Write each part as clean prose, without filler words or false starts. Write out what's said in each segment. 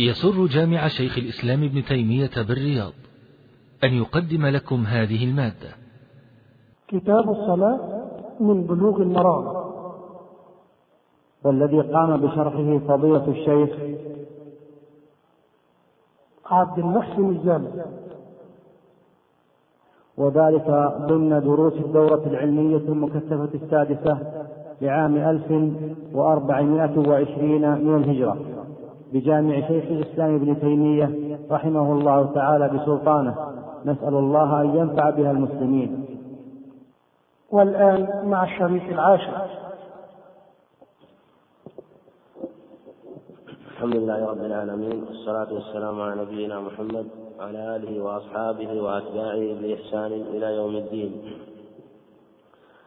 يسر جامع شيخ الإسلام ابن تيمية بالرياض أن يقدم لكم هذه المادة. كتاب الصلاة من بلوغ المرام. والذي قام بشرحه فضيلة الشيخ عبد المحسن الجامع، وذلك ضمن دروس الدورة العلمية المكثفة السادسة لعام 1420 من الهجرة بجامع شيخ الإسلام ابن تيمية رحمه الله تعالى بسلطانه، نسأل الله أن ينفع بها المسلمين. والآن مع الشريط العاشر. الحمد لله رب العالمين، والصلاة والسلام على نبينا محمد وعلى آله وأصحابه وأتباعه بإحسان إلى يوم الدين.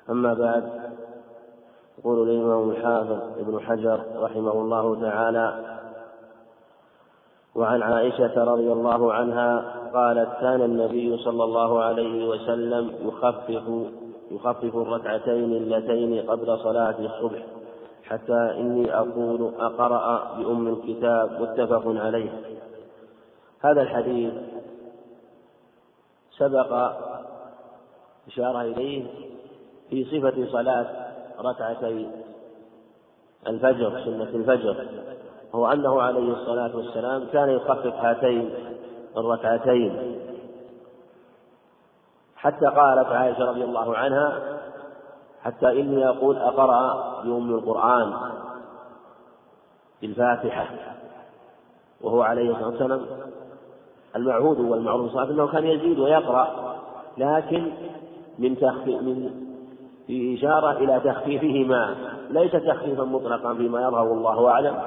أما بعد، يقول الإمام الحافظ ابن حجر رحمه الله تعالى: وعن عائشة رضي الله عنها قالت: كان النبي صلى الله عليه وسلم يخفف الركعتين اللتين قبل صلاة الصبح حتى إني أقول أقرأ بأم الكتاب، متفق عليه. هذا الحديث سبق إشارة إليه في صفة صلاة ركعتي الفجر، سنة الفجر، هو أنه عليه الصلاة والسلام كان يخفف هاتين الركعتين، حتى قالت عائشة رضي الله عنها: حتى إني أقول أقرأ بأم القرآن بالفاتحة. وهو عليه الصلاة والسلام المعهود والمعروف صلى الله عليه وسلم أنه كان يزيد ويقرأ، لكن في إشارة إلى تخفيفهما، ليس تخفيفا مطلقا بما يراه الله أعلم،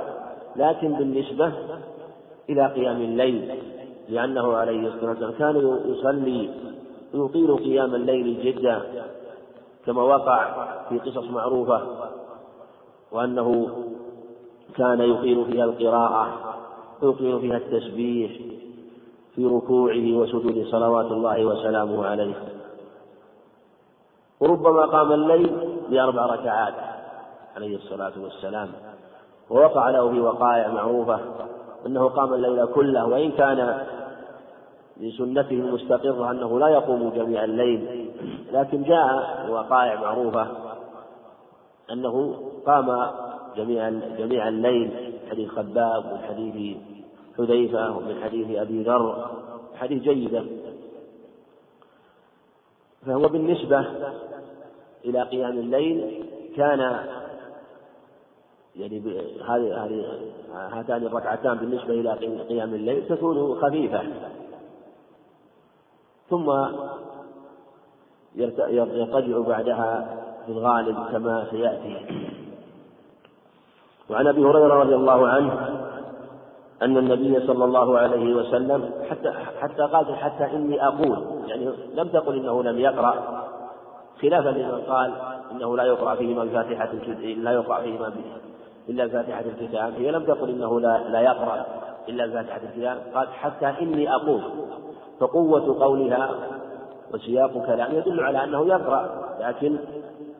لكن بالنسبة إلى قيام الليل، لأنه عليه الصلاة والسلام كان يصلي يطيل قيام الليل جدا، كما وقع في قصص معروفة، وأنه كان يطيل فيها القراءة، يطيل فيها التسبيح في ركوعه وسجوده صلوات الله وسلامه عليه، وربما قام الليل ب4 ركعات عليه الصلاة والسلام. ووقع له في وقائع معروفة أنه قام الليل كله، وإن كان لسنته المستقرة أنه لا يقوم جميع الليل، لكن جاء وقائع معروفة أنه قام جميع الليل، حديث خباب وحديث حذيفة ومن حديث أبي ذر، حديث جيدة. فهو بالنسبة إلى قيام الليل كان هاتان الركعتان بالنسبة إلى قيام الليل تكون خفيفة، ثم يرتجع بعدها في الغالب كما سيأتي. وعن أبي هريرة رضي الله عنه أن النبي صلى الله عليه وسلم حتى قال: حتى إني أقول، يعني لم تقل إنه لم يقرأ، خلافا لمن قال إنه لا يقرأ فيهما الفاتحة إلا الفاتحة الكتاب، هي لم تقل إنه لا يقرأ إلا الفاتحة الكتاب، قال: حتى إني أقول. فقوة قولها وسياق كلامها يدل على أنه يقرأ، لكن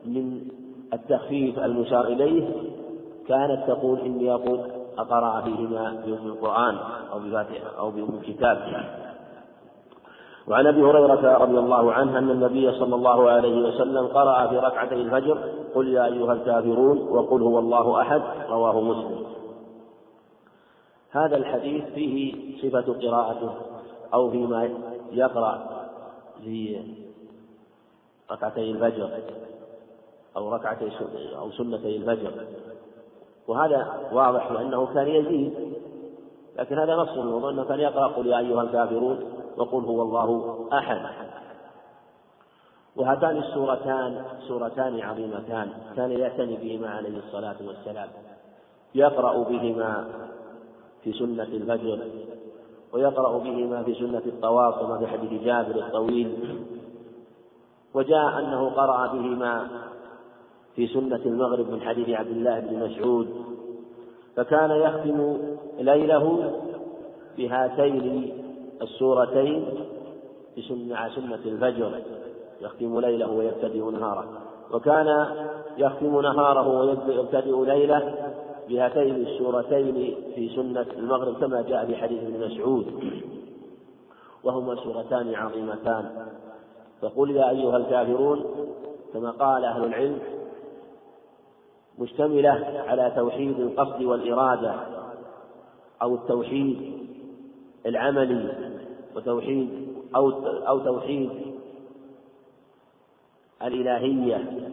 من التخفيف المشار إليه كانت تقول: إني أقول أقرأ بهما بأم القرآن أو بأم الكتاب. وعن أبي هريرة رضي الله عنه أن النبي صلى الله عليه وسلم قرأ في ركعتي الفجر: قل يا أيها الكافرون وقل هو الله أحد، رواه مسلم. هذا الحديث فيه صفة قراءته أو فيما يقرأ في ركعتي الفجر أو سنتي الفجر، وهذا واضح لأنه كان يزيد، لكن هذا نص الموضوع أنه كان يقرأ قل يا أيها الكافرون وقل هو الله أحد. وهاتان السورتان سورتان عظيمتان كان يعتني بهما عليه الصلاة والسلام، يقرأ بهما في سنة الفجر ويقرأ بهما في سنة الطواف، كما في حديث جابر الطويل. وجاء أنه قرأ بهما في سنة المغرب من حديث عبد الله بن مسعود، فكان يختم ليله بهاتين السورتين مع سنة الفجر، يختم ليله ويبتدئ نهاره، وكان يختم نهاره ويبتدئ ليله بهاتين السورتين في سنة المغرب كما جاء في حديث ابن مسعود، وهما سورتان عظيمتان. فقل يا أيها الكافرون كما قال أهل العلم مشتملة على توحيد القصد والإرادة، أو التوحيد العملي وتوحيد أو توحيد الإلهية،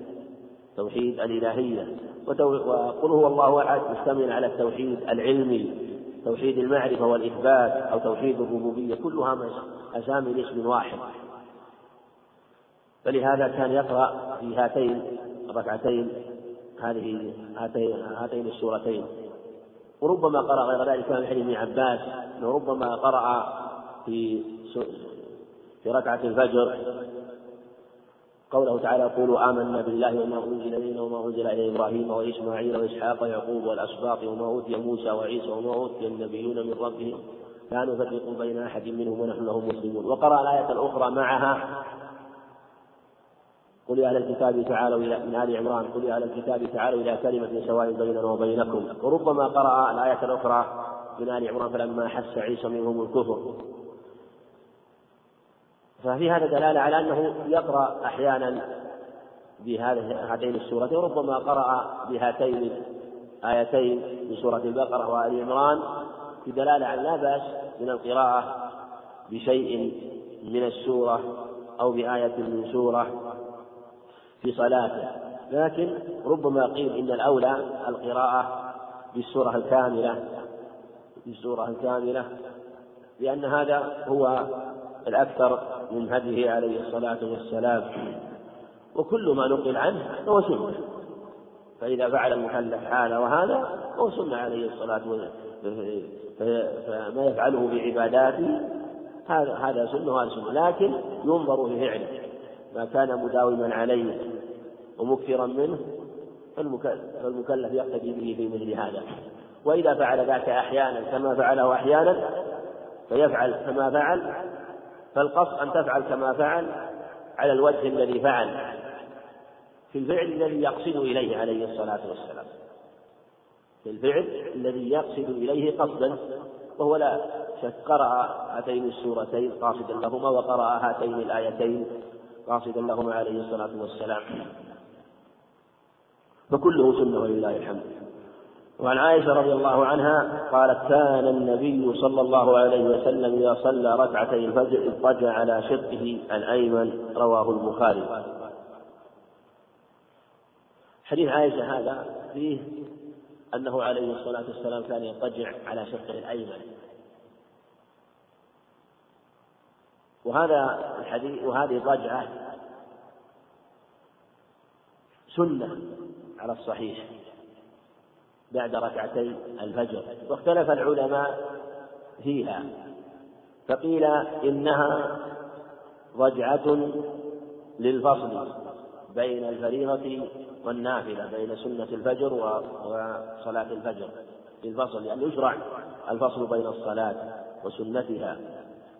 توحيد الإلهية. وقل هو الله أحد مشتمل على التوحيد العلمي، توحيد المعرفة والإثبات، أو توحيد الربوبية، كلها أسامي لاسم واحد. فلهذا كان يقرأ في هاتين الركعتين هاتين السورتين، وربما قرأ غير ذلك من حديث ابن عباس، وربما قرأ في ركعة الفجر قوله تعالى قولوا آمنا بالله وما أنزل إلينا وما أنزل إلى إبراهيم وإسماعيل وإسحاق ويعقوب والأسباط وما أوتي موسى وعيسى وما أوتي النبيون من ربهم لا نفرق بين أحد منهم ونحن له مسلمون. وقرأ الآية الأخرى معها قل يا أهل الكتاب تعالوا إلى من آل عمران قل يا أهل الكتاب تعالوا إلى كلمة سواء بيننا وبينكم. وربما قرأ الآية الأخرى من آل عمران فلما حس عيسى منهم الكفر. ففي هذا دلالة على أنه يقرأ أحيانا بهاتين السورتين، وربما قرأ بهاتين آيتين بسورة البقرة وآل عمران، في دلالة على لا بأس من القراءة بشيء من السورة أو بآية من سورة في صلاته. لكن ربما قيل إن الأولى القراءة بالسورة الكاملة، لأن هذا هو الأكثر من هديه عليه الصلاة والسلام، وكل ما نقل عنه هو سنة، فإذا فعل المكلف حاله وهذا هو سنة عليه الصلاة والسلام، فما يفعله بعباداته هذا سنة وهذا سنة، لكن ينظر في فعله، ما كان مداوما عليه ومكثرا منه فالمكلف يقتدي به في مثل هذا، وإذا فعل ذاك أحيانا كما فعله أحيانا فيفعل كما فعل، فالقصد أن تفعل كما فعل على الوجه الذي فعل في الفعل الذي يقصد إليه عليه الصلاة والسلام قصدا، وهو لا شك قرأ هاتين السورتين قاصدا لهما، وقرأ هاتين الآيتين قاصدا لهما عليه الصلاة والسلام، فكله سنة ولله الحمد. وعن عائشة رضي الله عنها قالت كان النبي صلى الله عليه وسلم إذا صلى ركعتي الفجر اضطجع على شقه الأيمن، رواه البخاري. حديث عائشة هذا فيه أنه عليه الصلاة والسلام كان يضطجع على شقه الأيمن، وهذا الحديث وهذه الضجعة سنة على الصحيح بعد ركعتي الفجر، واختلف العلماء فيها، فقيل إنها رجعة للفصل بين الفريضة والنافلة، بين سنة الفجر وصلاة الفجر، للفصل يعني يشرع الفصل بين الصلاة وسنتها،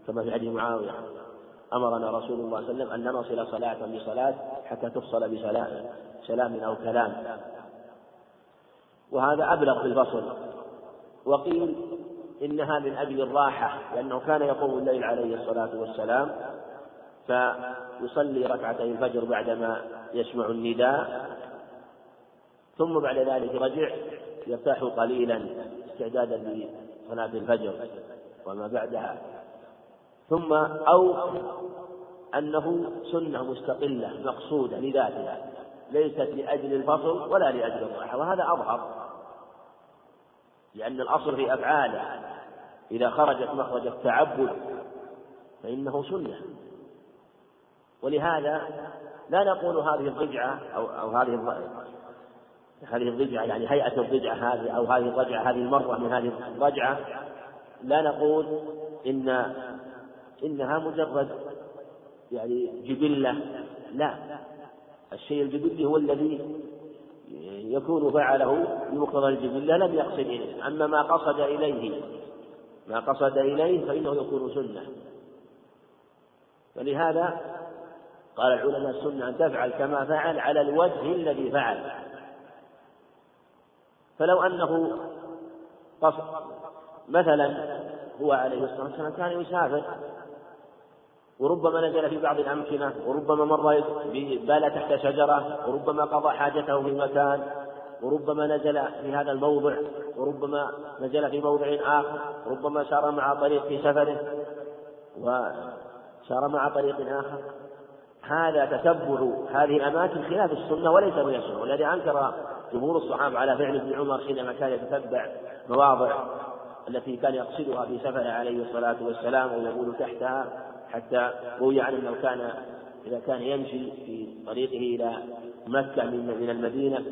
كما في حديث معاوية أمرنا رسول الله صلى الله عليه وسلم أن نصل صلاة بصلاة حتى تفصل بسلام أو كلام، وهذا أبلغ في الفصل. وقيل إنها من أجل الراحة، لأنه كان يقوم الليل عليه الصلاة والسلام فيصلي ركعتي الفجر بعدما يسمع النداء، ثم بعد ذلك رجع يرتاح قليلا استعدادا لصلاة الفجر وما بعدها، ثم أو أنه سنة مستقلة مقصودة لذاتها ليست لأجل الفصل ولا لأجل الراحة، وهذا أظهر، لأن الأصل في أفعاله إذا خرجت مخرج التعبد فإنه سنة، ولهذا لا نقول هذه الضجعة أو هذه الضجعة يعني هيئة الضجعة هذه أو هذه الضجعة هذه المرة من هذه الضجعة، لا نقول إنها مجرد يعني جبلة، لا، الشيء الجبلي هو الذي يكون فعله بمقتضى الجبلة لم يقصد إليه، أما ما قصد إليه فإنه يكون سنة. فلهذا قال العلماء السنة أن تفعل كما فعل على الوجه الذي فعل، فلو أنه مثلا هو عليه الصلاة والسلام كان يسافر وربما نزل في بعض الأمكنة وربما مر بال تحت شجرة وربما قضى حاجته في مكان وربما نزل في هذا الموضع وربما نزل في موضع آخر ربما سار مع طريق في سفره وسار مع طريق آخر. هذا تتبع هذه الأماكن خلاف السنة وليس من السنة، والذي أنكر جمهور الصحابة على فعل ابن عمر حينما كان يتتبع مواضع التي كان يقصدها في سفره عليه الصلاة والسلام ويقول تحتها، حتى روي عنه أنه كان إذا كان يمشي في طريقه إلى مكة من المدينة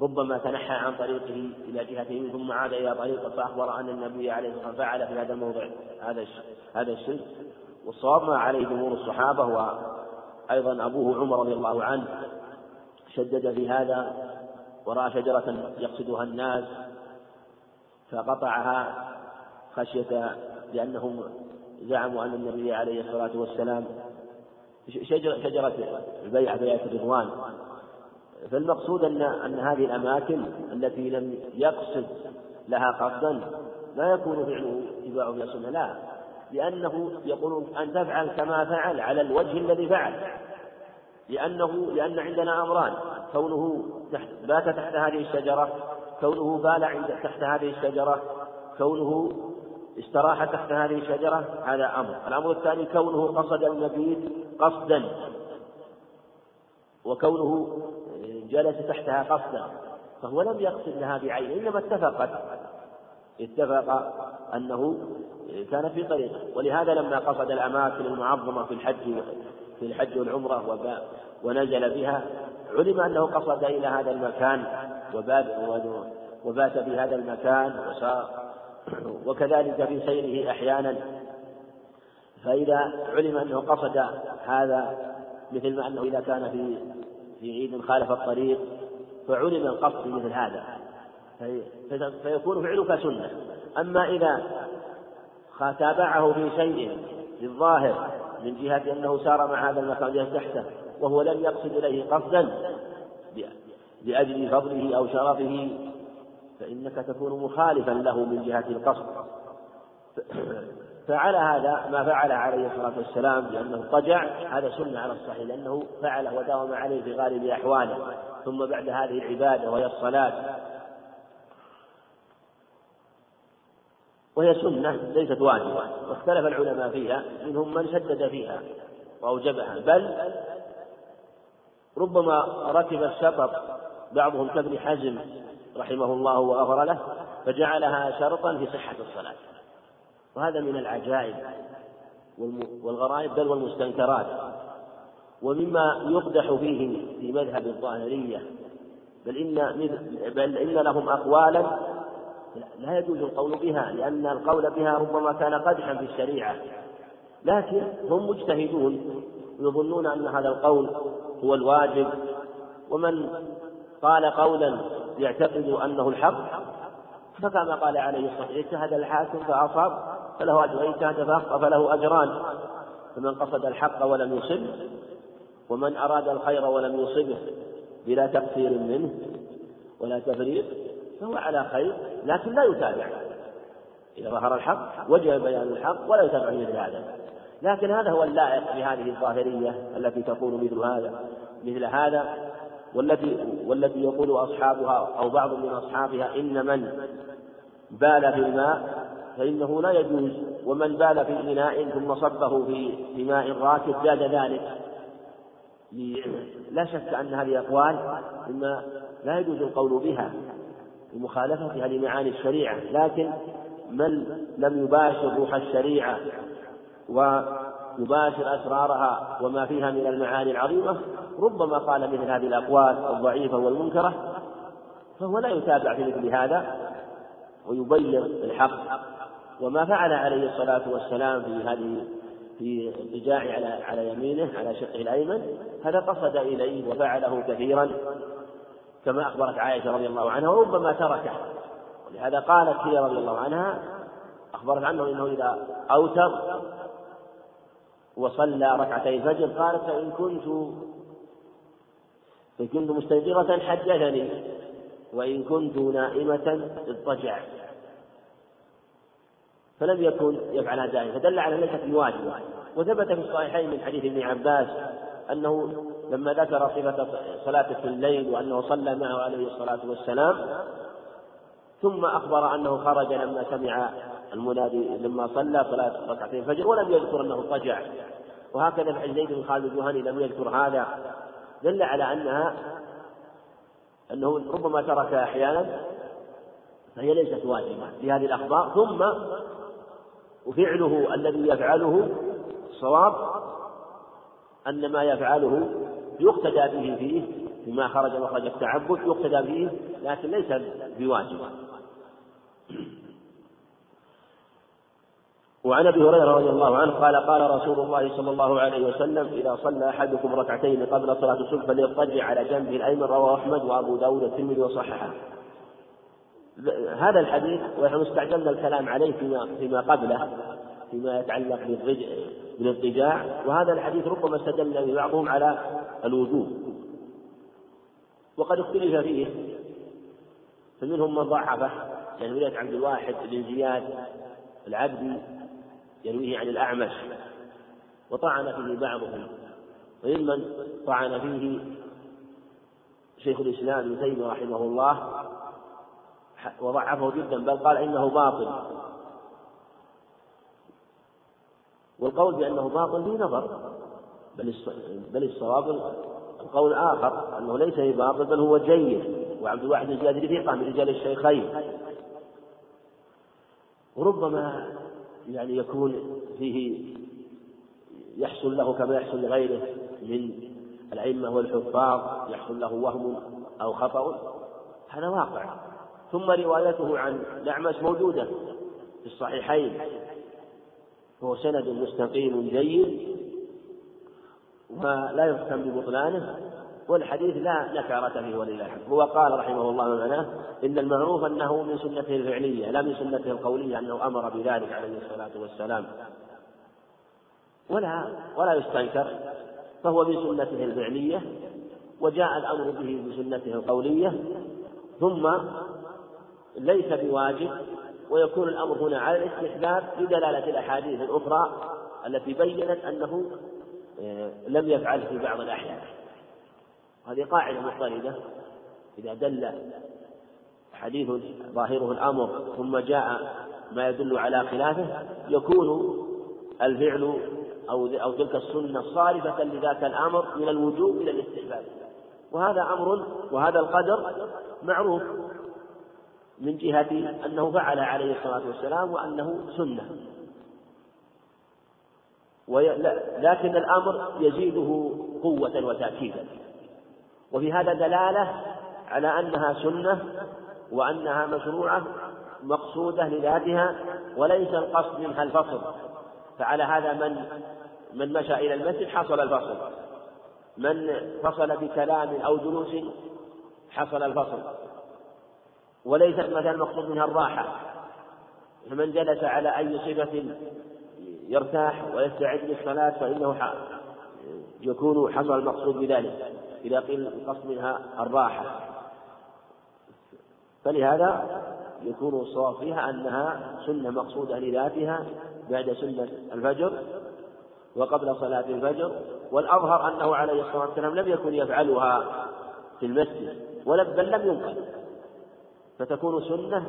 ربما تنحى عن طريقه إلى جهة يمين ثم عاد إلى طريقه فأخبر أن النبي عليه الصلاة والسلام فعل في هذا الموضع هذا الشيء. والصواب ما عليه جمهور الصحابة، وأيضا أبوه عمر رضي الله عنه شدد في هذا ورأى شجرة يقصدها الناس فقطعها خشية لأنهم زعموا أن النبي عليه الصلاة والسلام شجرة البيعة بيعة الرضوان. فالمقصود أن هذه الأماكن التي لم يقصد لها قصدا لا يكون فعله اتباع السنة، لا، لأنه يقول أن تفعل كما فعل على الوجه الذي فعل، لأن عندنا أمران: كونه بات تحت هذه الشجرة، كونه بال تحت هذه الشجرة، كونه استراح تحت هذه الشجرة، هذا أمر. الأمر الثاني كونه قصد المبيت قصدا، وكونه جلس تحتها قصدا، فهو لم يقصد لها بعينه إنما اتفق أنه كان في طريقه. ولهذا لما قصد الأماكن المعظمة في الحج والعمرة ونزل بها علم أنه قصد إلى هذا المكان وبات في هذا المكان وكذلك في سيره أحيانا. فإذا علم أنه قصد هذا، مثل ما أنه إذا كان في عيد خالف الطريق فعلم القصد مثل هذا فيكون فعله كسنة. أما إذا تابعه في شيء للظاهر من جهة أنه سار مع هذا المكان تحته وهو لم يقصد إليه قصدا لأجل فضله أو شرفه فإنك تكون مخالفا له من جهة القصد. فعلى هذا ما فعل عليه الصلاة والسلام لأنه طجع، هذا سنة على الصحيح لأنه فعله وداوم عليه في غالب أحواله. ثم بعد هذه العبادة وهي الصلاة، وهي سنة ليست واجبة، واختلف العلماء فيها، منهم من شدد فيها وأوجبها، بل ربما ركب الشطط بعضهم كابن حزم رحمه الله وغفر له فجعلها شرطا في صحة الصلاة، وهذا من العجائب والغرائب بل والمستنكرات. ومما يقدح فيه في مذهب الظاهرية بل إن لهم أقوالا لا يجوز القول بها، لأن القول بها ربما كان قدحا في الشريعة، لكن هم مجتهدون يظنون أن هذا القول هو الواجب، ومن قال قولا يعتقد أنه الحق فكما قال عليه الصلاة والسلام: اجتهد الحاكم فأصاب فله أجر، اجتهد فأخطأ فله أجران، فمن قصد الحق ولم يصب ومن أراد الخير ولم يصبه بلا تقصير منه ولا تفريط فهو على خير، لكن لا يتابع. إذا ظهر الحق وجه بيان الحق ولا يتابع مثل هذا، لكن هذا هو اللائق بهذه الظاهرية التي تقول مثل هذا والتي يقول أصحابها أو بعض من أصحابها: إن من بال في الماء فإنه لا يجوز، ومن بال في إناء ثم صبه في ماء راكد زاد ذلك. لا شك أن هذه أقوال مما لا يجوز القول بها لمخالفتها لمعاني الشريعة، لكن من لم يباشر روح الشريعة ويباشر أسرارها وما فيها من المعاني العظيمة ربما قال مثل هذه الأقوال الضعيفة والمنكرة فهو لا يتابع في مثل هذا ويبين الحق. وما فعل عليه الصلاة والسلام في الاضطجاع على يمينه على شقه الأيمن هذا قصد إليه وفعله كثيرا كما أخبرت عائشة رضي الله عنها، وربما تركه، ولهذا قالت هي رضي الله عنها أخبرت عنه إنه إذا أوتر وصلى ركعتي الفجر قالت: فإن كنت مستيقظة حدثني وإن كنت نائمة اضطجعت، فلم يكن يفعل ذلك، فدل على أنها ليست واجبة. وثبت في الصحيحين من حديث ابن عباس أنه لما ذكر صفة صلاة في الليل وأنه صلى معه عليه الصلاة والسلام، ثم أخبر أنه خرج لما سمع المنادي لما صلى صلاة ركعتي الفجر ولم يذكر أنه اضطجع، وهكذا في زيد بن خالد الجهني لم يذكر هذا، دل على أنه ربما ترك أحيانا، فهي ليست واجبة بهذه الأخبار. ثم وفعله الذي يفعله الصواب أن ما يفعله يقتدى به فيه، بما خرج مخرج التعبد يقتدى به، لكن ليس بواجب. وعن أبي هريرة رضي الله عنه قال قال رسول الله صلى الله عليه وسلم: إذا صلى أحدكم ركعتين قبل صلاة الصبح فليضطجع على جنبه الأيمن. رواه أحمد وأبو داود والترمذي وصححه. هذا الحديث ونحن استعجلنا الكلام عليه فيما قبله فيما يتعلق بالاضطجاع، وهذا الحديث ربما استدل ببعضهم على الوجوب، وقد اختلف فيه، فمنهم من ضعفه، يعني رواية عبد الواحد بن زياد العبدي يرويه عن الأعمش وطعن فيه بعضهم، وممن طعن فيه شيخ الإسلام ابن تيمية رحمه الله وضعفه جدا، بل قال إنه باطل، والقول بأنه باطل فيه نظر، بل الصواب القول آخر أنه ليس باطل بل هو جيد، وعبد الواحد بن زياد ثقة من رجال الشيخين، وربما يعني يكون فيه يحصل له كما يحصل لغيره من الأئمة والحفاظ، يحصل له وهم أو خطأ، هذا واقع. ثم روايته عن الأعمش موجودة في الصحيحين، هو سند مستقيم جيد ولا يحكم ببطلانه، والحديث لا نكارة فيه ولله الحمد. هو قال رحمه الله معناه: إن المعروف أنه من سنته الفعلية لا من سنته القولية، أنه أمر بذلك عليه الصلاة والسلام ولا يستنكر، فهو من سنته الفعلية، وجاء الأمر به من سنته القولية، ثم ليس بواجب، ويكون الأمر هنا على الاستحباب لدلالة الأحاديث الأخرى التي بيّنت أنه لم يفعل في بعض الأحيان. هذه قاعدة مضطردة، إذا دل حديث ظاهره الأمر ثم جاء ما يدل على خلافه، يكون الفعل أو تلك السنة الصارفة لذاك الأمر من الوجوب إلى الاستحباب، وهذا أمر وهذا القدر معروف من جهة أنه فعل عليه الصلاة والسلام وأنه سنة، لكن الأمر يزيده قوة وتأكيدا، وفي هذا دلالة على أنها سنة وأنها مشروعة مقصودة لذاتها، وليس القصد منها الفصل، فعلى هذا من مشى إلى المسجد حصل الفصل، من فصل بكلام أو جلوس حصل الفصل، وليس مثلا المقصود منها الراحة، فمن جلس على أي صفة يرتاح ويستعد للصلاة فإنه يكون حصل المقصود بذلك، إذا قيل القصد منها الراحة، فلهذا يكون الصواب فيها أنها سنة مقصودة لذاتها بعد سنة الفجر وقبل صلاة الفجر. والأظهر أنه عليه الصلاة والسلام لم يكن يفعلها في المسجد بل لم ينقل، فتكون سنة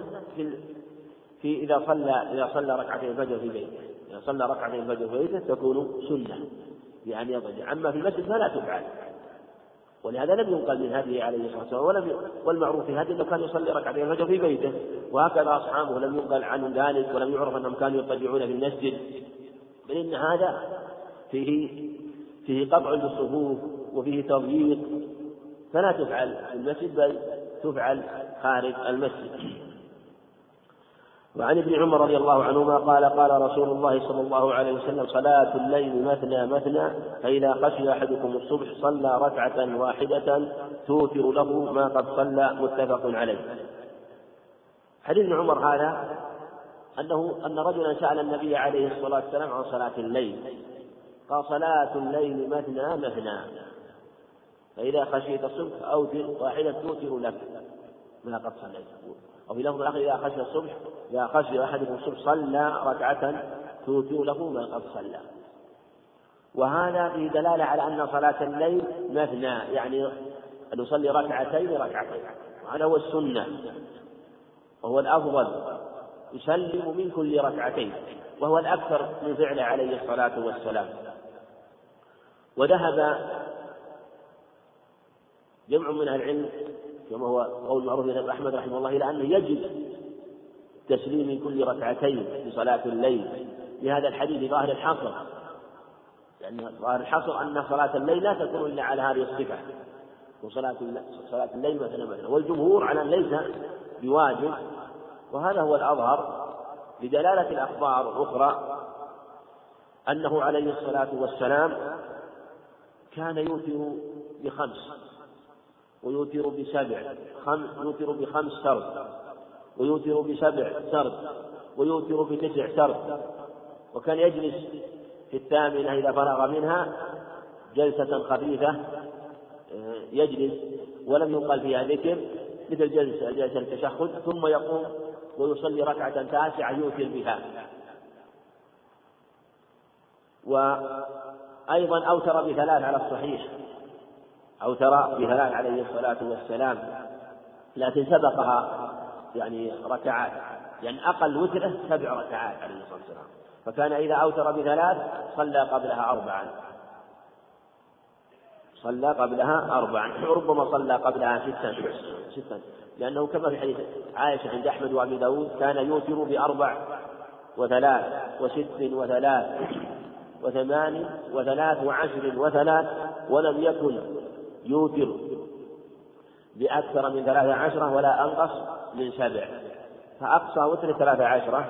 في إذا صلى ركعتي الفجر في بيته، إذا صلى ركعتي الفجر في بيته تكون سنة بأن يضجع، أما في المسجد فلا تفعل، ولهذا لم ينقل من هذه عليه الصلاة والسلام، والمعروف في هذه أنه كان يصلي ركعتي الفجر في بيته، وهكذا أصحابه لم ينقل عنهم ذلك، ولم يعرف أنهم كانوا يضطجعون في المسجد، بل إن هذا فيه قطع للصفوف وفيه تضييق، فلا تفعل في المسجد بل تفعل خارج المسجد. وعن ابن عمر رضي الله عنهما قال قال رسول الله صلى الله عليه وسلم: صلاة الليل مثنى مثنى، فإذا خشي أحدكم الصبح صلى ركعة واحدة توتر له ما قد صلى. متفق عليه. حديث ابن عمر هذا أن رجلا سأل النبي عليه الصلاة والسلام عن صلاة الليل، قال: صلاة الليل مثنى مثنى، فإذا خشيت الصبح أوتر واحدة توتر لك ما قد صلى السبوع. وفي لفظ الآخر إذا خشي الصبح، إذا خشي أحدكم الصبح صلى ركعة توتر له ما قد صلى. وهذا في دلالة على أن صلاة الليل مثنى، يعني أن يصلي ركعتين، وهذا هو السنة وهو الأفضل، يسلم من كل ركعتين وهو الأكثر من فعله عليه الصلاة والسلام. وذهب جمع من أهل العلم كما هو قول معروف عند أحمد رحمه الله إلى أنه يجب تسليم من كل ركعتين في صلاة الليل، لهذا الحديث ظاهر الحصر، لأن ظاهر الحصر أن صلاة الليل لا تكون إلا على هذه الصفة، وصلاة الليل مثلا، والجمهور على أن ليس بواجب، وهذا هو الأظهر بدلالة الأخبار الأخرى أنه عليه الصلاة والسلام كان يوتر ب5 ويوتر ب7، يوتر ب5 سرد، ويوتر ب7 سرد، ويوتر ب9 سرد، وكان يجلس في الثامنة إذا فرغ منها جلسة خفيفة يجلس ولم يقل فيها ذكر مثل جلسة التشهد، ثم يقوم ويصلي ركعة 9 يوتر بها. وأيضا أوتر ب3 على الصحيح، أوتر ب3 عليه الصلاة والسلام، لكن سبقها يعني ركعات، يعني أقل وتره 7 ركعات عليه الصلاة والسلام، فكان إذا أوتر ب3 صلى قبلها 4، صلى قبلها 4، ربما صلى قبلها 6، لأنه كما في حديث عائشة عند أحمد وأبي داود كان يوتر ب4 و3 و6 و3 و8 و3 و10 و3، ولم يكن يوتر بأكثر من 13 ولا أنقص من 7، فأقصى وتر 13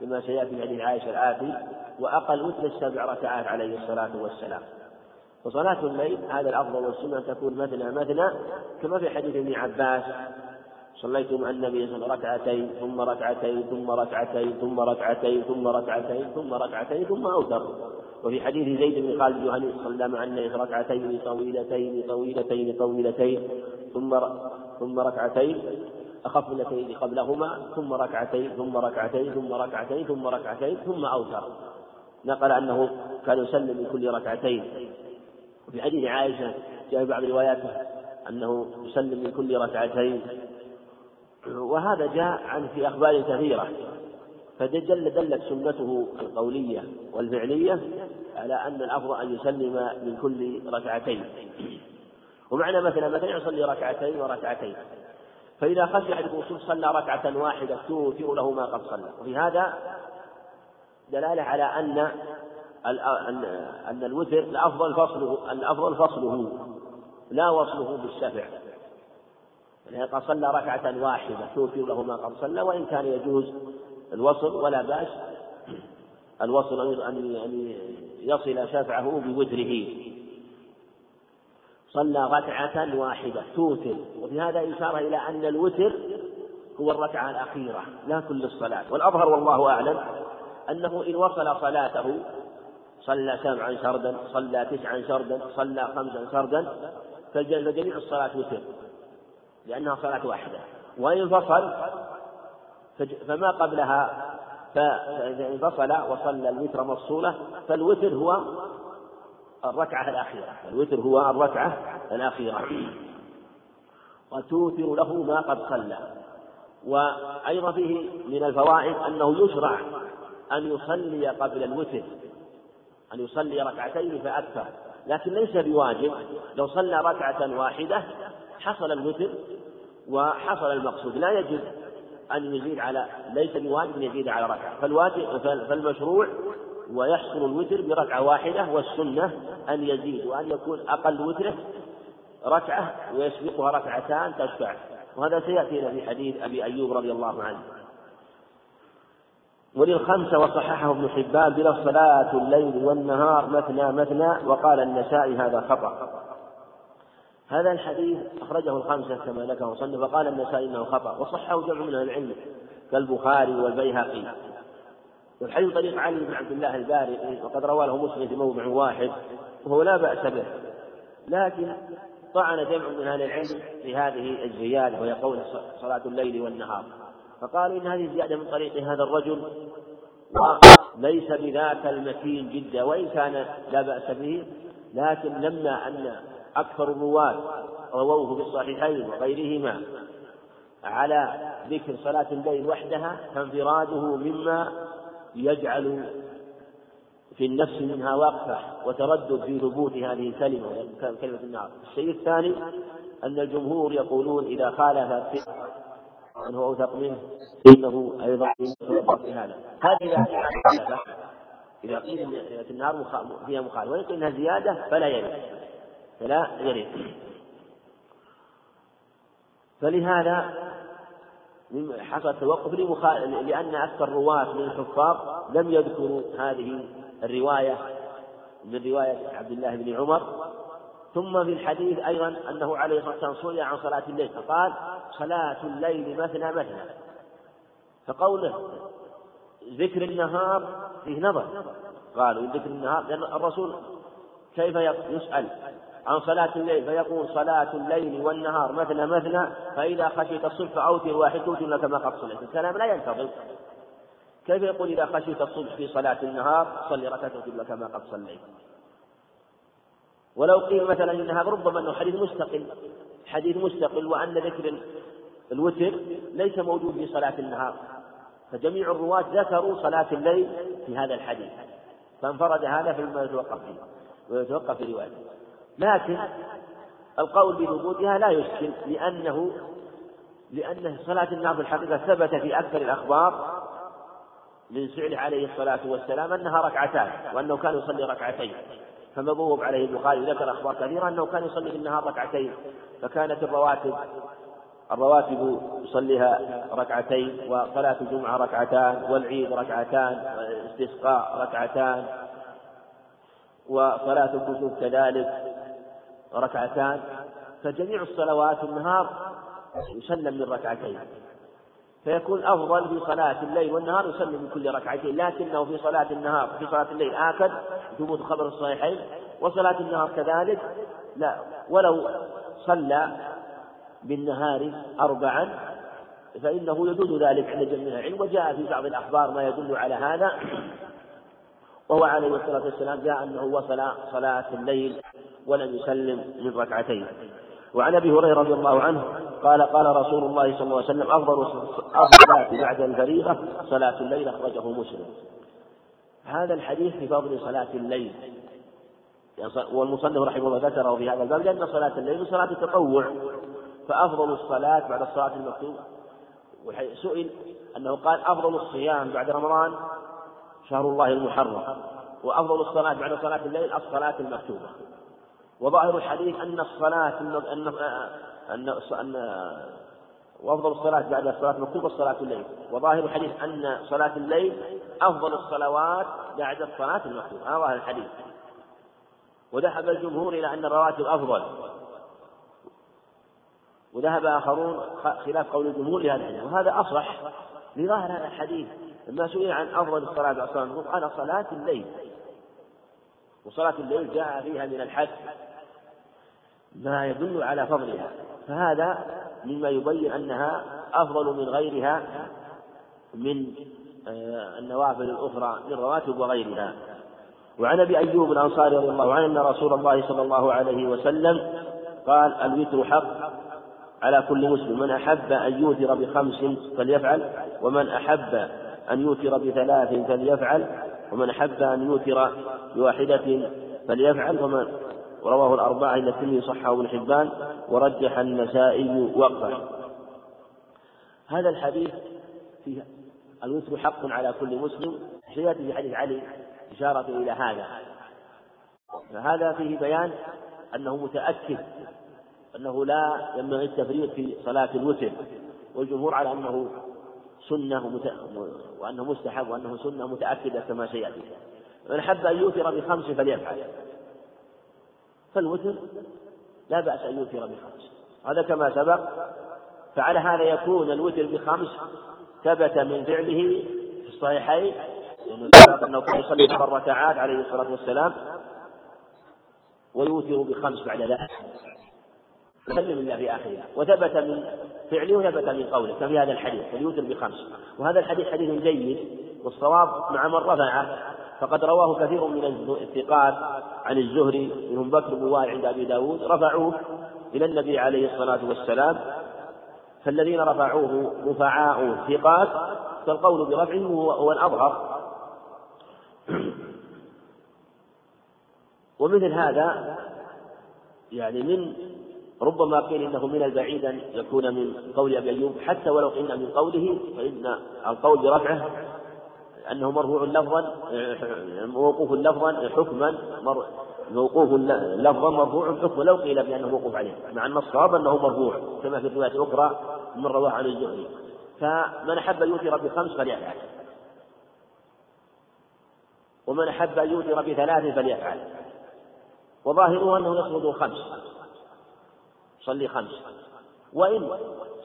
كما سيأتي حديث عائشة الآتي، وأقل وتر 7 ركعات عليه الصلاة والسلام. وصلاة الليل هذا الأفضل، والسنة تكون مثنى كما في حديث ابن عباس صليت مع النبي صلى الله عليه وسلم ركعتين ثم ركعتين ثم ركعتين ثم ركعتين ثم ركعتين ثم ركعتين ثم أوتر. وفي حديث زيد بن خالد الجهني صلى مع النبي ركعتين طويلتين طويلتين طويلتين ثم ركعتين أخف اللتين قبلهما ثم ركعتين ثم ركعتين ثم ركعتين ثم ركعتين ثم أوتر. نقل أنه كان يسلم من كل ركعتين. وفي حديث عائشة جاء بعض رواياته أنه يسلم من كل ركعتين، وهذا جاء عنه في أخبار كثيرة، فدلت سنته القولية والفعلية على أن الأفضل أن يسلم من كل ركعتين. ومعنى مثلا يصلي ركعتين وركعتين، فإذا خشي أحدكم الصبح صلى ركعة واحدة توتر له ما قد صلى. وفي هذا دلالة على أن الوتر الأفضل فصله لا وصله بالشفع، لأنه قد صلى ركعة واحدة توتر له ما قد صلى، وإن كان يجوز الوصل ولا بأس الوصل أن يصل شفعه بوتره. صلى ركعة واحدة توتر، وفي هذا إشارة إلى أن الوتر هو الركعة الأخيرة لا كل الصلاة. والأظهر والله أعلم أنه إن وصل صلاته صلى 7 سردا، صلى 9 سردا، صلى 5 سردا، فجميع الصلاة وتر لأنها صلاة واحدة. وإن فصل فما قبلها، فإن فصل وصلى الوتر مفصولة فالوتر هو الركعة الأخيرة، الوتر هو الركعة الأخيرة، وتوتر له ما قد صلى. وأيضا فيه من الفوائد أنه يشرع أن يصلي قبل الوتر، أن يصلي ركعتين فأكثر، لكن ليس بواجب، لو صلى ركعة واحدة حصل الوتر وحصل المقصود، لا يجب أن يزيد على، ليس بواجب يزيد على ركعة، فالمشروع ويحصل الوتر بركعة واحدة، والسنة أن يزيد وأن يكون أقل وتره ركعة ويسبقها ركعتان تشفع، وهذا سيأتينا في حديث أبي أيوب رضي الله عنه. وللخمسة وصححه ابن حبان بلا صلاة الليل والنهار مثنى مثنى، وقال النسائي هذا خطأ. هذا الحديث أخرجه الخمسة كما ذكر مصنف، وقال النسائي إنه خطأ، وصححه جمع من أهل العلم كالبخاري والبيهقي. والحديث طريق علي بن عبد الله الباري، وقد رواه مسلم في موضع واحد وهو لا بأس به، لكن طعن جمع من أهل العلم في هذه الزيادة وهي قول صلاة الليل والنهار، فقالوا إن هذه الزيادة من طريق هذا الرجل وليس بذاك المتين جدا، وإن كان لا بأس به، لكن لما أن أكثر الرواة رووه بالصحيحين وغيرهما على ذكر صلاة الليل وحدها، فانفراده مما يجعل في النفس منها وقفة وتردد في ثبوت هذه الكلمة كلمة النار. الشيء الثاني أن الجمهور يقولون إذا خالف أنه أوثق منه إنه أيضا في هذا، هذه إذا قيل كلمة النار فيها مخالفة وإن قيل إنها زيادة فلا يرد. فلهذا حصل توقف لأن أكثر الرواة من الحفاظ لم يذكروا هذه الرواية من رواية عبد الله بن عمر. ثم في الحديث أيضا أنه عليه الصلاة والسلام سئل عن صلاة الليل فقال صلاة الليل مثنى مثنى، فقوله ذكر النهار فيه نظر، قالوا ذكر النهار لأن الرسول كيف يسأل عن صلاة الليل فيقول صلاة الليل والنهار مثنى مثنى، فإذا خشيت الصبح أوتر واحد توتر لك ما قد صليت، الكلام لا ينتظر، كيف يقول إذا خشيت الصبح في صلاة النهار صلي ركعتين توتر لك ما قد صليت؟ ولو قيل مثلا إن هذا ربما أنه حديث مستقل وأن ذكر الوتر ليس موجود في صلاة النهار، فجميع الرواة ذكروا صلاة الليل في هذا الحديث، فانفرد هذا فيما يتوقف فيه ويتوقف في روايته. لكن القول بوجودها لا يشكل لأن صلاة النهار في الحقيقة ثبت في أكثر الأخبار من سعله عليه الصلاة والسلام أنها ركعتان وأنه كان يصلي ركعتين، فمبوب عليه البخاري وذكر أخبار كثيرة أنه كان يصلي في النهار ركعتين، فكانت الرواتب يصليها ركعتين، وصلاة الجمعة ركعتان، والعيد ركعتان، والاستسقاء ركعتان، وصلاة الكسوف كذلك ركعتان، فجميع الصلوات النهار يسلم من ركعتين، فيكون أفضل في صلاة الليل والنهار يسلم من كل ركعتين، لكنه في صلاة النهار في صلاة الليل آكد ثبوت خبر الصحيحين، وصلاة النهار كذلك لا، ولو صلى بالنهار أربعا فإنه يدل ذلك عند جميع العلم، وجاء في بعض الأخبار ما يدل على هذا، وهو عليه الصلاة والسلام جاء أنه وصل صلاة الليل ولم يسلم من ركعتين. وعن أبي هريرة رضي الله عنه قال قال رسول الله صلى الله عليه وسلم أفضل الصلاة بعد الفريضة صلاة الليل، أخرجه مسلم. هذا الحديث في فضل صلاة الليل، والمصنف رحمه الله ذكره في هذا الباب لأن صلاة الليل صلاة التطوع، فأفضل الصلاة بعد الصلاة المكتوبة. سئل أنه قال أفضل الصيام بعد رمضان شهر الله المحرم، وأفضل الصلاة بعد صلاة الليل الصلاة المكتوبة، وظاهر الحديث أن الصلاة وأفضل الصلاة بعد الصلاة المكتوبة صلاة الليل، وظاهر الحديث أن صلاة الليل أفضل الصلوات بعد الصلاة المكتوبة، هذا ظاهر الحديث. وذهب الجمهور إلى أن الرواتب أفضل، وذهب آخرون خلاف قول الجمهور لهذا الحديث، وهذا أصح لظاهر هذا الحديث. لما سئل عن أفضل الصلاة بعد الصلاة المكتوبة على صلاة الليل، وصلاة الليل جاء فيها من الحث ما يدل على فضلها، فهذا مما يبين أنها أفضل من غيرها من النوافل الأخرى من الرواتب وغيرها. وعن أبي أيوب الأنصاري رضي الله عنه أن رسول الله صلى الله عليه وسلم قال الوتر حق على كل مسلم، من أحب أن يوتر بخمس فليفعل، ومن أحب أن يوتر بثلاث فليفعل، ومن أحب أن يوتر بواحدة فليفعل. ومن رواه الأربعة إلا الترمذي صححه ابن حبان ورجح النسائي وقفه. هذا الحديث فيه الوتر حق على كل مسلم، سيأتي في حديث علي إشارة إلى هذا، فهذا فيه بيان أنه متأكد أنه لا ينبغي التفريط في صلاة الوتر، والجمهور على أنه سنة وأنه مستحب وأنه سنة متأكدة كما سيأتي. من حب أن يوتر بخمس فليفعل، فالوتر لا بأس أن يوتر بخمس، هذا كما سبق. فعلى هذا يكون الوتر بخمس ثبت من فعله في الصحيحين، أنه كان يصلي أربع ركعات عليه الصلاة والسلام ويوتر بخمس بعد ذلك، سلم الله في آخرها، وثبت من فعله وثبت من قوله كفي هذا الحديث فليوتر بخمس. وهذا الحديث حديث جيد، والصواب مع من رفعه فقد رواه كثير من الثقات عن الزهري منهم بكر بن وائل عند أبي داود رفعوه إلى النبي عليه الصلاة والسلام، فالذين رفعوه رفعاء الثقات فالقول برفعه هو الأظهر. ومثل هذا يعني من ربما قيل إنه من البعيد أن يكون من قول أبي أيوب، حتى ولو قيل من قوله، فإن القول برفعه أنه مرفوع لفظا موقوف لفظا حكما، موقوف لفظا مرفوع حكما لو قيل بأنه موقوف عليه، مع أن الصواب أنه مرفوع كما في الروايات الأخرى من رواه عن الزهري. فمن أحب أن يوتر بخمس فليفعل، ومن أحب أن يوتر بثلاث فليفعل، وظاهره أنه يصمد خمس، صلي خمس، وإن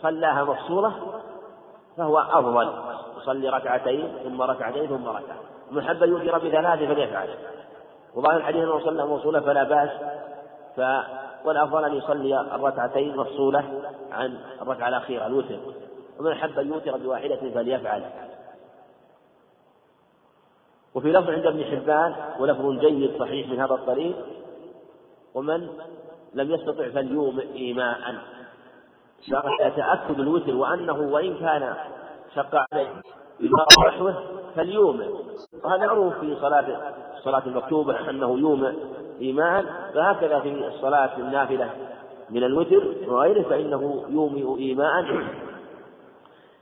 صلاها مفصولة فهو أفضل، يصلي ركعتين ثم ركعتين ثم ركعة. ومن أحب أن يوتر بثلاث فليفعل، وظاهر الحديث أنه صلى مفصولة فلا بأس، والأفضل أن يصلي الركعتين مفصولة عن الركعة الأخيرة الوتر. ومن أحب أن يوتر بواحدة فليفعل. وفي لفظ عند ابن حبان ولفظ جيد صحيح من هذا الطريق: ومن لم يستطع فاليوم إيماء، يتأكد الوتر وأنه وإن كان شق عليه بنحوه فاليوم، وهذا معروف في صلاة المكتوبة أنه يوم إيماء، فهكذا في الصلاة النافلة من الوتر وغيره فإنه يوم إيماء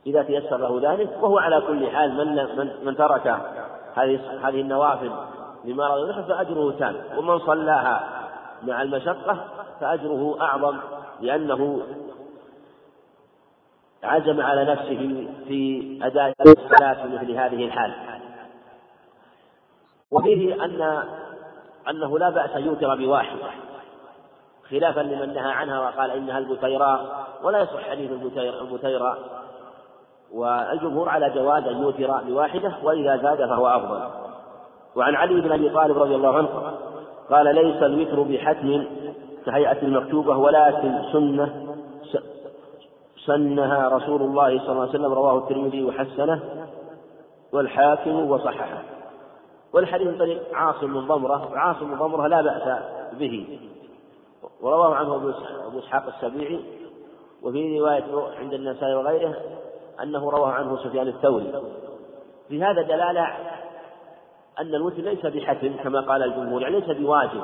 إذا تيسر له ذلك. وهو على كل حال من ترك هذه النوافل لما رضي الله فأجره تام، ومن صلاها مع المشقة فأجره أعظم، لأنه عزم على نفسه في أداء الصلاة في مثل هذه الحال. وفيه أنه لا بأس يوتر بواحدة، خلافا لمن نهى عنها وقال إنها البتيرة، ولا يصح حديث البتيرة، والجمهور على جواز أن يوتر بواحدة، وإذا زاد فهو أفضل. وعن علي بن أبي طالب رضي الله عنه قال: ليس الوتر بحتم كهيئة المكتوبة، ولكن سنة سنها رسول الله صلى الله عليه وسلم، رواه الترمذي وحسنه والحاكم وصححه. والحديث من طريق عاصم بن ضمرة لا بأس به، ورواه عنه أبو إسحاق السبيعي. وفي رواية عند النسائي وغيره أنه رواه عنه سفيان الثوري. في هذا دلالة أن الوتر ليس بحتم كما قال الجمهور، يعني ليس بواجب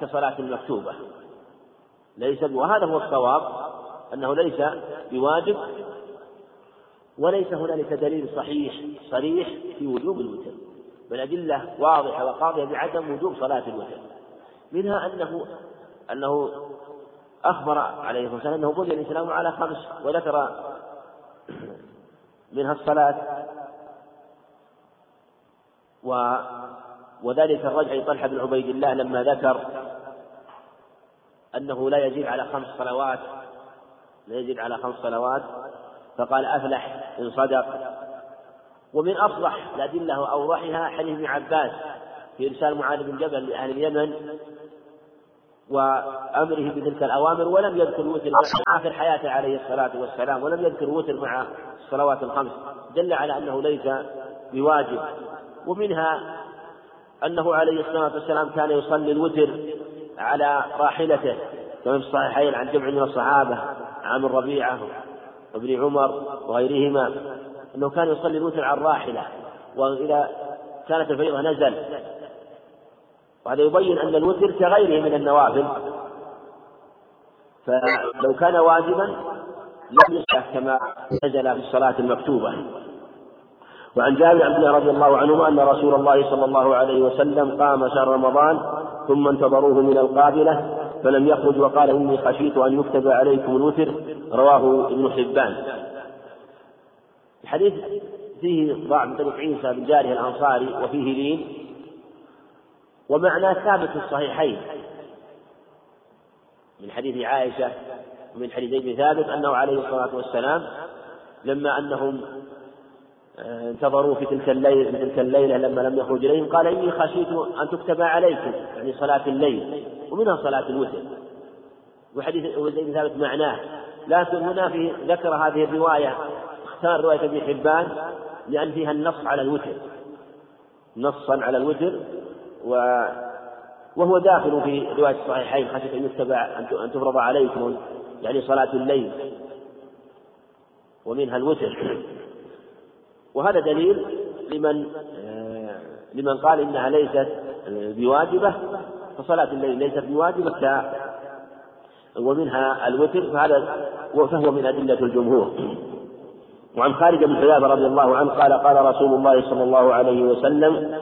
كصلاة المكتوبة، ليس، وهذا هو الصواب أنه ليس بواجب، وليس هنالك دليل صريح في وجوب الوتر، بل أدلة واضحة وقاضية بعدم وجوب صلاة الوتر. منها أنه أخبر عليه الصلاة والسلام أنه بني الإسلام على خمس، وذكر منها الصلاة، وذلك الرجع طلحة بن عبيد الله لما ذكر أنه لا يزيد على خمس صلوات، فقال: أفلح إن صدق. ومن أصلح الأدلة وأوضحها حديث ابن عباس في إرسال معاذ بن جبل لأهل اليمن وأمره بتلك الأوامر، ولم يذكر وتر مع آخر حياته عليه الصلاة والسلام، ولم يذكر وتر مع الصلوات الخمس، دل على أنه ليس بواجب. ومنها أنه عليه الصلاة والسلام كان يصلي الوتر على راحلته كما في الصحيحين عن جمع من الصحابة عن الربيعة وابن عمر وغيرهما، أنه كان يصلي الوتر على الراحلة، وإذا كانت الفريضة نزل. وهذا يبين أن الوتر كغيره من النوافل، فلو كان واجبا لم يصح كما نزل في الصلاة المكتوبة. وعن جابر رضي الله عنهما أن رسول الله صلى الله عليه وسلم قام شهر رمضان ثم انتظروه من القابلة فلم يخرج، وقال: إني خشيت أن يكتب عليكم الوتر، رواه ابن حبان. الحديث فيه ضعف من طريق عيسى بن جاره الأنصاري، وفيه لين، ومعنى ثابت في الصحيحين من حديث عائشة ومن حديث زيد بن ثابت أنه عليه الصلاة والسلام لما أنهم انتظروا في تلك الليلة لما لم يخرج إليهم قال: إني خشيت أن تكتب عليكم، يعني صلاة الليل، ومنها صلاة الوتر. وحديث وزيد ثابت معناه، لكن هنا في ذكر هذه الرواية اختار رواية ابن حبان لأن فيها النص على الوتر، نصا على الوتر، وهو داخل في رواية الصحيحين خشية أن يتبع أن تفرض عليكم يعني صلاة الليل ومنها الوتر، وهذا دليل لمن قال إنها ليست بواجبة، فصلاة الليل ليست بواجبة ومنها الوتر، فهو من أدلة الجمهور. وعن خالد بن عياض رضي الله عنه قال قال رسول الله صلى الله عليه وسلم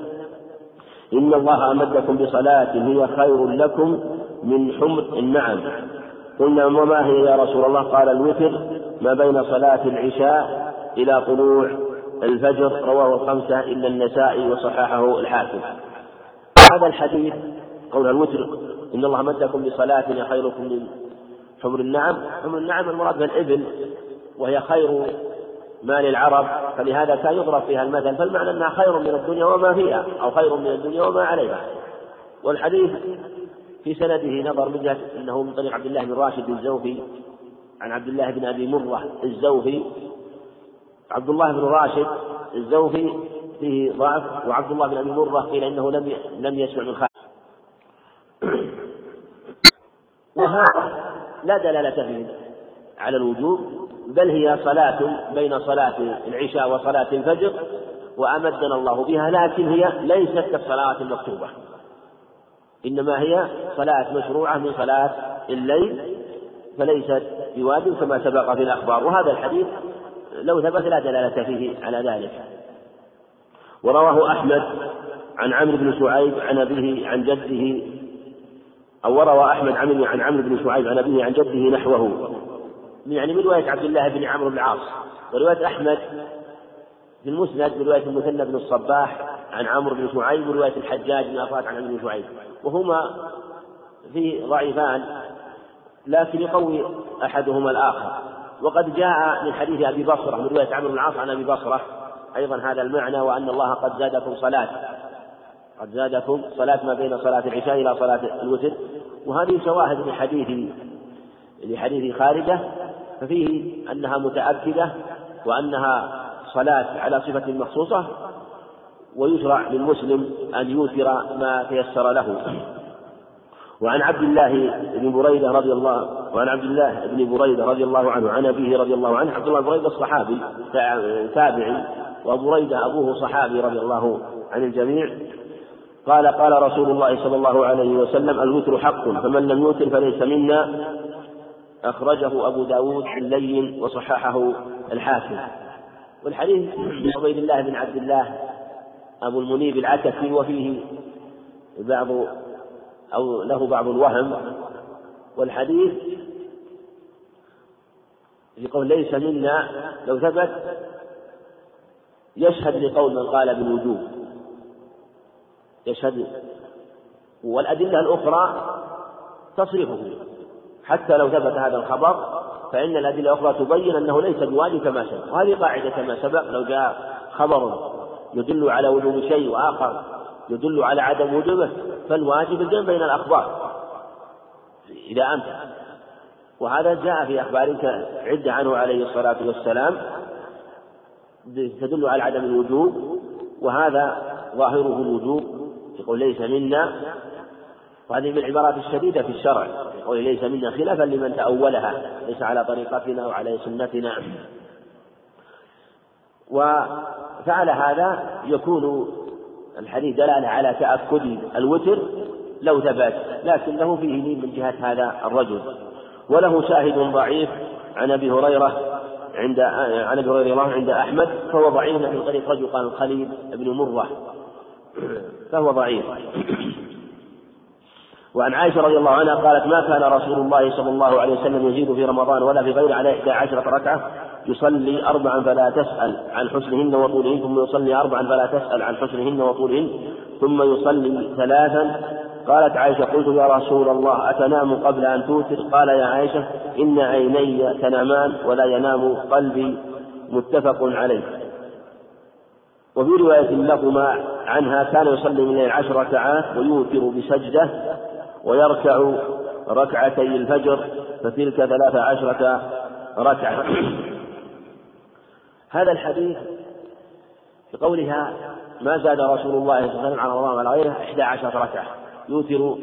إن الله أمدكم بصلاة هي خير لكم من حمر النعم. قلنا وما هي يا رسول الله؟ قال الوتر ما بين صلاة العشاء إلى طلوع الفجر، رواه الخمسة إلا النسائي وصححه الحاكم. هذا الحديث قول الوتر إن الله أمدكم بصلاة هي خيركم من حمر النعم، حمر النعم المراد بالإبل وهي خير ما للعرب، فلهذا كان يضرب فيها المثل، فالمعنى أنها خير من الدنيا وما فيها أو خير من الدنيا وما عليها. والحديث في سنده نظر من جهة أنه من طريق عبد الله بن راشد الزوفي عن عبد الله بن أبي مرة الزوفي. عبد الله بن راشد الزوفي فيه ضعف، وعبد الله بن أبي مرة قيل إنه لم يسمع من خالد، وهذا لا دلالة فيه على الوجوب، بل هي صلاة بين صلاة العشاء وصلاة الفجر وأمدنا الله بها، لكن هي ليست كالصلاة المكتوبة، إنما هي صلاة مشروعة من صلاة الليل، فليست بواجب كما سبق في الأخبار. وهذا الحديث لو ثبت لا دلالة فيه على ذلك. ورواه أحمد عن عمرو بن شعيب عن أبيه عن جده، أو روى أحمد عن عمرو بن شعيب عن أبيه عن جده نحوه، يعني من رواية عبد الله بن عمرو بن العاص. ورواية أحمد في المسند من رواية المثنى بن الصباح عن عمرو بن شعيب، ورواية الحجاج بن عفاة عن عمرو بن شعيب، وهما في ضعيفان لكن يقوي أحدهما الآخر. وقد جاء من حديث أبي بصرة من رواية عمرو بن العاص عن أبي بصرة أيضا هذا المعنى، وأن الله قد زادكم صلاة ما بين صلاة العشاء إلى صلاة الوتر. وهذه شواهد من حديث خالدة، ففيه أنها متأكدة وأنها صلاة على صفة مخصوصة، ويشرع للمسلم أن يوتر ما تيسر له. وعن عبد الله بن بريدة رضي الله عنه عن أبيه رضي الله عنه. عبد الله بن بريدة الصحابي تابعي، وبريدة أبوه صحابي رضي الله عن الجميع. قال قال رسول الله صلى الله عليه وسلم الوتر حق، فمن لم يوتر فليس منا، أخرجه أبو داود اللين وصححه الحاكم. والحديث من عبيد الله بن عبد الله أبو المنيب العتكي، وفيه بعض أو له بعض الوهم. والحديث يقول ليس منا لو ثبت يشهد لقول من قال بالوجوب، يشهد، والأدلة الأخرى تصرفه، حتى لو ثبت هذا الخبر فإن الأدلة الأخرى تبين أنه ليس بواجب كما سبق. وهذه قاعدة كما سبق، لو جاء خبر يدل على وجوب شيء وآخر يدل على عدم وجوبه فالواجب الجمع بين الأخبار إذا أمكن. وهذا جاء في أخبار عدة عنه عليه الصلاة والسلام تدل على عدم الوجوب، وهذا ظاهره الوجوب، يقول ليس منا. وهذه من العبارات الشديدة في الشرع، يقول ليس منا خلافا لمن تأولها، ليس على طريقتنا وعلى سنتنا. وفعل هذا يكون الحديث دلالة على تأكد الوتر لو ثبت، لكنه فيه لين من جهة هذا الرجل. وله شاهد ضعيف عن أبي هريرة عند أحمد، فهو ضعيف من طريق رجل قال خالد بن مرة، فهو ضعيف. وعن عائشة رضي الله عنها قالت ما كان رسول الله صلى الله عليه وسلم يزيد في رمضان ولا في غيره على 11 ركعة، يصلي أربعا فلا تسأل عن حسنهن وطولهن، ثم يصلي أربعا فلا تسأل عن حسنهن وطولهن، ثم يصلي ثلاثا. قالت عائشة قلت يا رسول الله أتنام قبل أن توتر؟ قال يا عائشة إن عيني تنامان ولا ينام قلبي، متفق عليه. وفي رواية لهما عنها كان يصلي من 10 ركعات ويوتر بسجدة ويركع ركعتي الفجر فتلك 13 ركعة. هذا الحديث بقولها ما زاد رسول الله صلى الله عليه وسلم عن رمضان وعلى غيره 11 ركعة، يوتر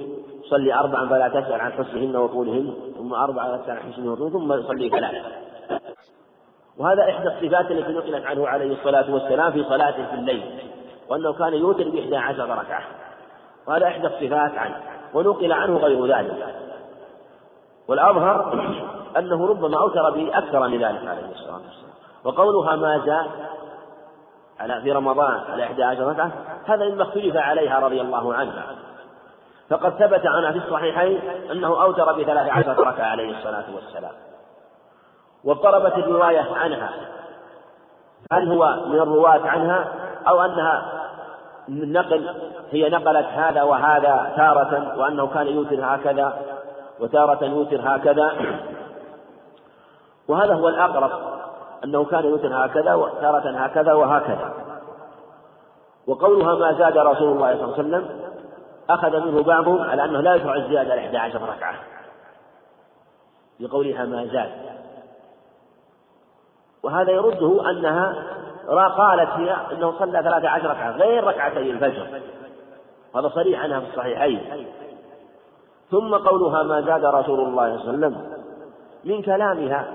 صلي 4 فلا تسأل عن حسنهن وطولهن، ثم 4 فلا تسأل عن حسنهن وطولهن، ثم صلي 3. وهذا إحدى الصفات التي نقلت عنه عليه الصلاة والسلام في صلاته في الليل، وأنه كان يوتر بإحدى 11 ركعة، وهذا إحدى الصفات عنه، ونقل عنه غير ذلك. والأظهر أنه ربما أوتر بأكثر من ذلك عليه الصلاة والسلام. وقولها ما زاد على في رمضان على 11 ركعة، هذا إما اختلف عليها رضي الله عنها، فقد ثبت عنها في الصحيحين أنه أوتر ب13 ركعة عليه الصلاة والسلام. واضطربت الرواية عنها، هل هو من الرواة عنها أو أنها نقل هي نقلت هذا وهذا تارة، وأنه كان يوتر هكذا وتارة يوتر هكذا، وهذا هو الأقرب أنه كان يوتر هكذا وتارة هكذا وهكذا. وقولها ما زاد رسول الله صلى الله عليه وسلم أخذ منه بعضهم على أنه لا يشرع الزيادة على 11 ركعة لقولها ما زاد، وهذا يرده أنها قالت هي أنه صلى 13 ركعة غير ركعتي الفجر، هذا صريح عنها في الصحيحين. ثم قولها ما زاد رسول الله صلى الله عليه وسلم من كلامها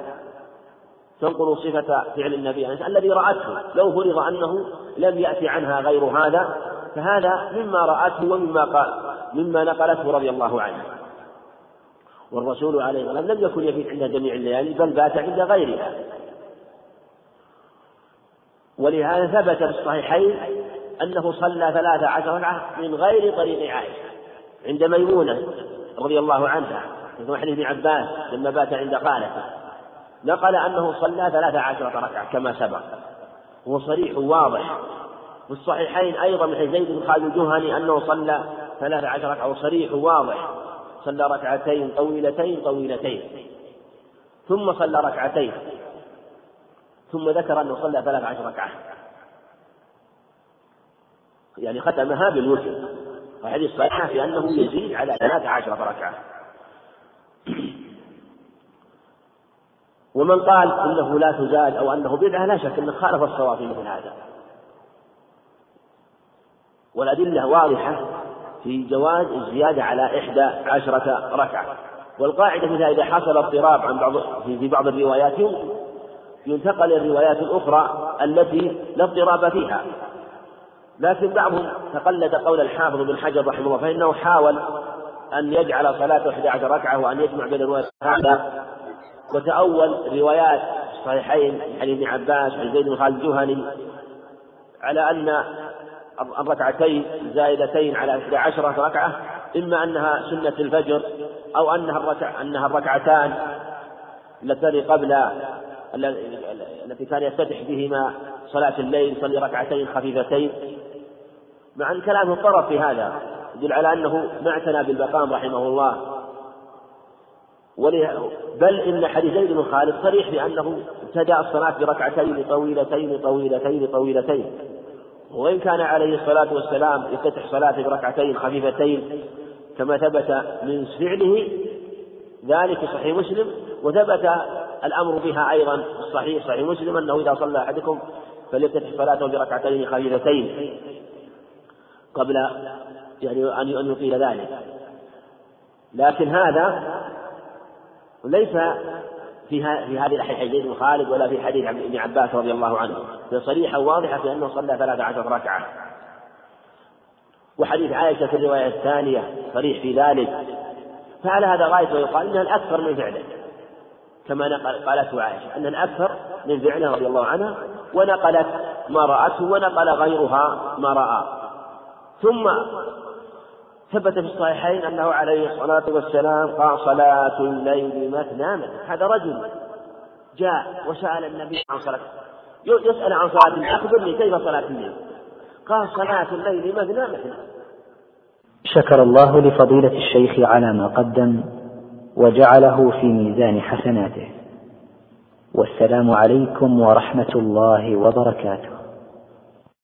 تنقل صفة فعل النبي يعني الذي رأته، لو فرض أنه لم يأتي عنها غير هذا، فهذا مما رأته ومما قال مما نقلته رضي الله عنه. والرسول عليه الصلاة والسلام لم يكن يبيت عند جميع الليالي، بل بات عند غيرها، ولهذا ثبت في الصحيحين أنه صلى 13 ركعة من غير طريق عائشة عند ميمونة رضي الله عنها في حديث ابن عباس لما بات عند خالته، نقل أنه صلى 13 ركعة كما سبق، هو صريح واضح. في الصحيحين أيضا من حديث زيد بن خالد الجهني أنه صلى 13 ركعة وصريح واضح، صلى ركعتين طويلتين ثم صلى ركعتين، ثم ذكر أنه صلى 13 ركعة، يعني ختمها بالوتر. وهذه الصحيحة في أنه يزيد على 13 ركعة. ومن قال أنه لا تزال أو أنه بدعة لا شك أنه خالف الصواب في مثل هذا، والأدلة واضحة في جواز الزيادة على 11 ركعة. والقاعدة مثلا إذا حصل اضطراب في بعض الروايات ينتقل الروايات الأخرى التي لا اضطراب فيها، لكن بعضهم تقلد قول الحافظ ابن حجر رحمه الله، فإنه حاول أن يجعل صلاة 11 ركعة وأن يجمع بين الروايات هذا، وتأول روايات الصحيحين عن ابن عباس عن زيد بن خالد الجهني على أن الركعتين زائدتين على 11 ركعة إما أنها سنة الفجر أو أنها الركعتان التي قبل التي كان يفتتح بهما صلاة الليل، صلي ركعتين خفيفتين، مع أن كلامه اضطرب في هذا يدل على أنه ما اعتنى بالمقام رحمه الله. بل إن حديث زيد بن خالد صريح بأنه ابتدأ الصلاة بركعتين طويلتين طويلتين طويلتين، وإن كان عليه الصلاة والسلام يفتتح صلاة بركعتين خفيفتين كما ثبت من فعله ذلك في صحيح مسلم، وثبت الأمر بها أيضا في صحيح مسلم أنه إذا صلى أحدكم فليفتتح صلاته بركعتين خفيفتين قبل يعني أن يطيل ذلك. لكن هذا ليس في هذه الحديث زيد بن خالد ولا في حديث ابن عباس رضي الله عنه، هي صريحة واضحة في أنه صلى 13 ركعة. وحديث عائشة في الرواية الثانية صريح في ذلك، فعلى هذا غاية ويقال إنها الأكثر من فعله كما قالته عائشة أن الأكثر من فعله رضي الله عنها، ونقلت ما رأته ونقل غيرها ما رأى. ثم ثبت في الصحيحين أنه عليه الصلاة والسلام قال صلاة الليل مثنى. هذا رجل جاء وسأل النبي عن صلاة، يسأل عن صلاة أخبرني كيف صلاة الليل، قال صلاة الليل مثنى. شكر الله لفضيلة الشيخ على ما قدم وجعله في ميزان حسناته، والسلام عليكم ورحمة الله وبركاته.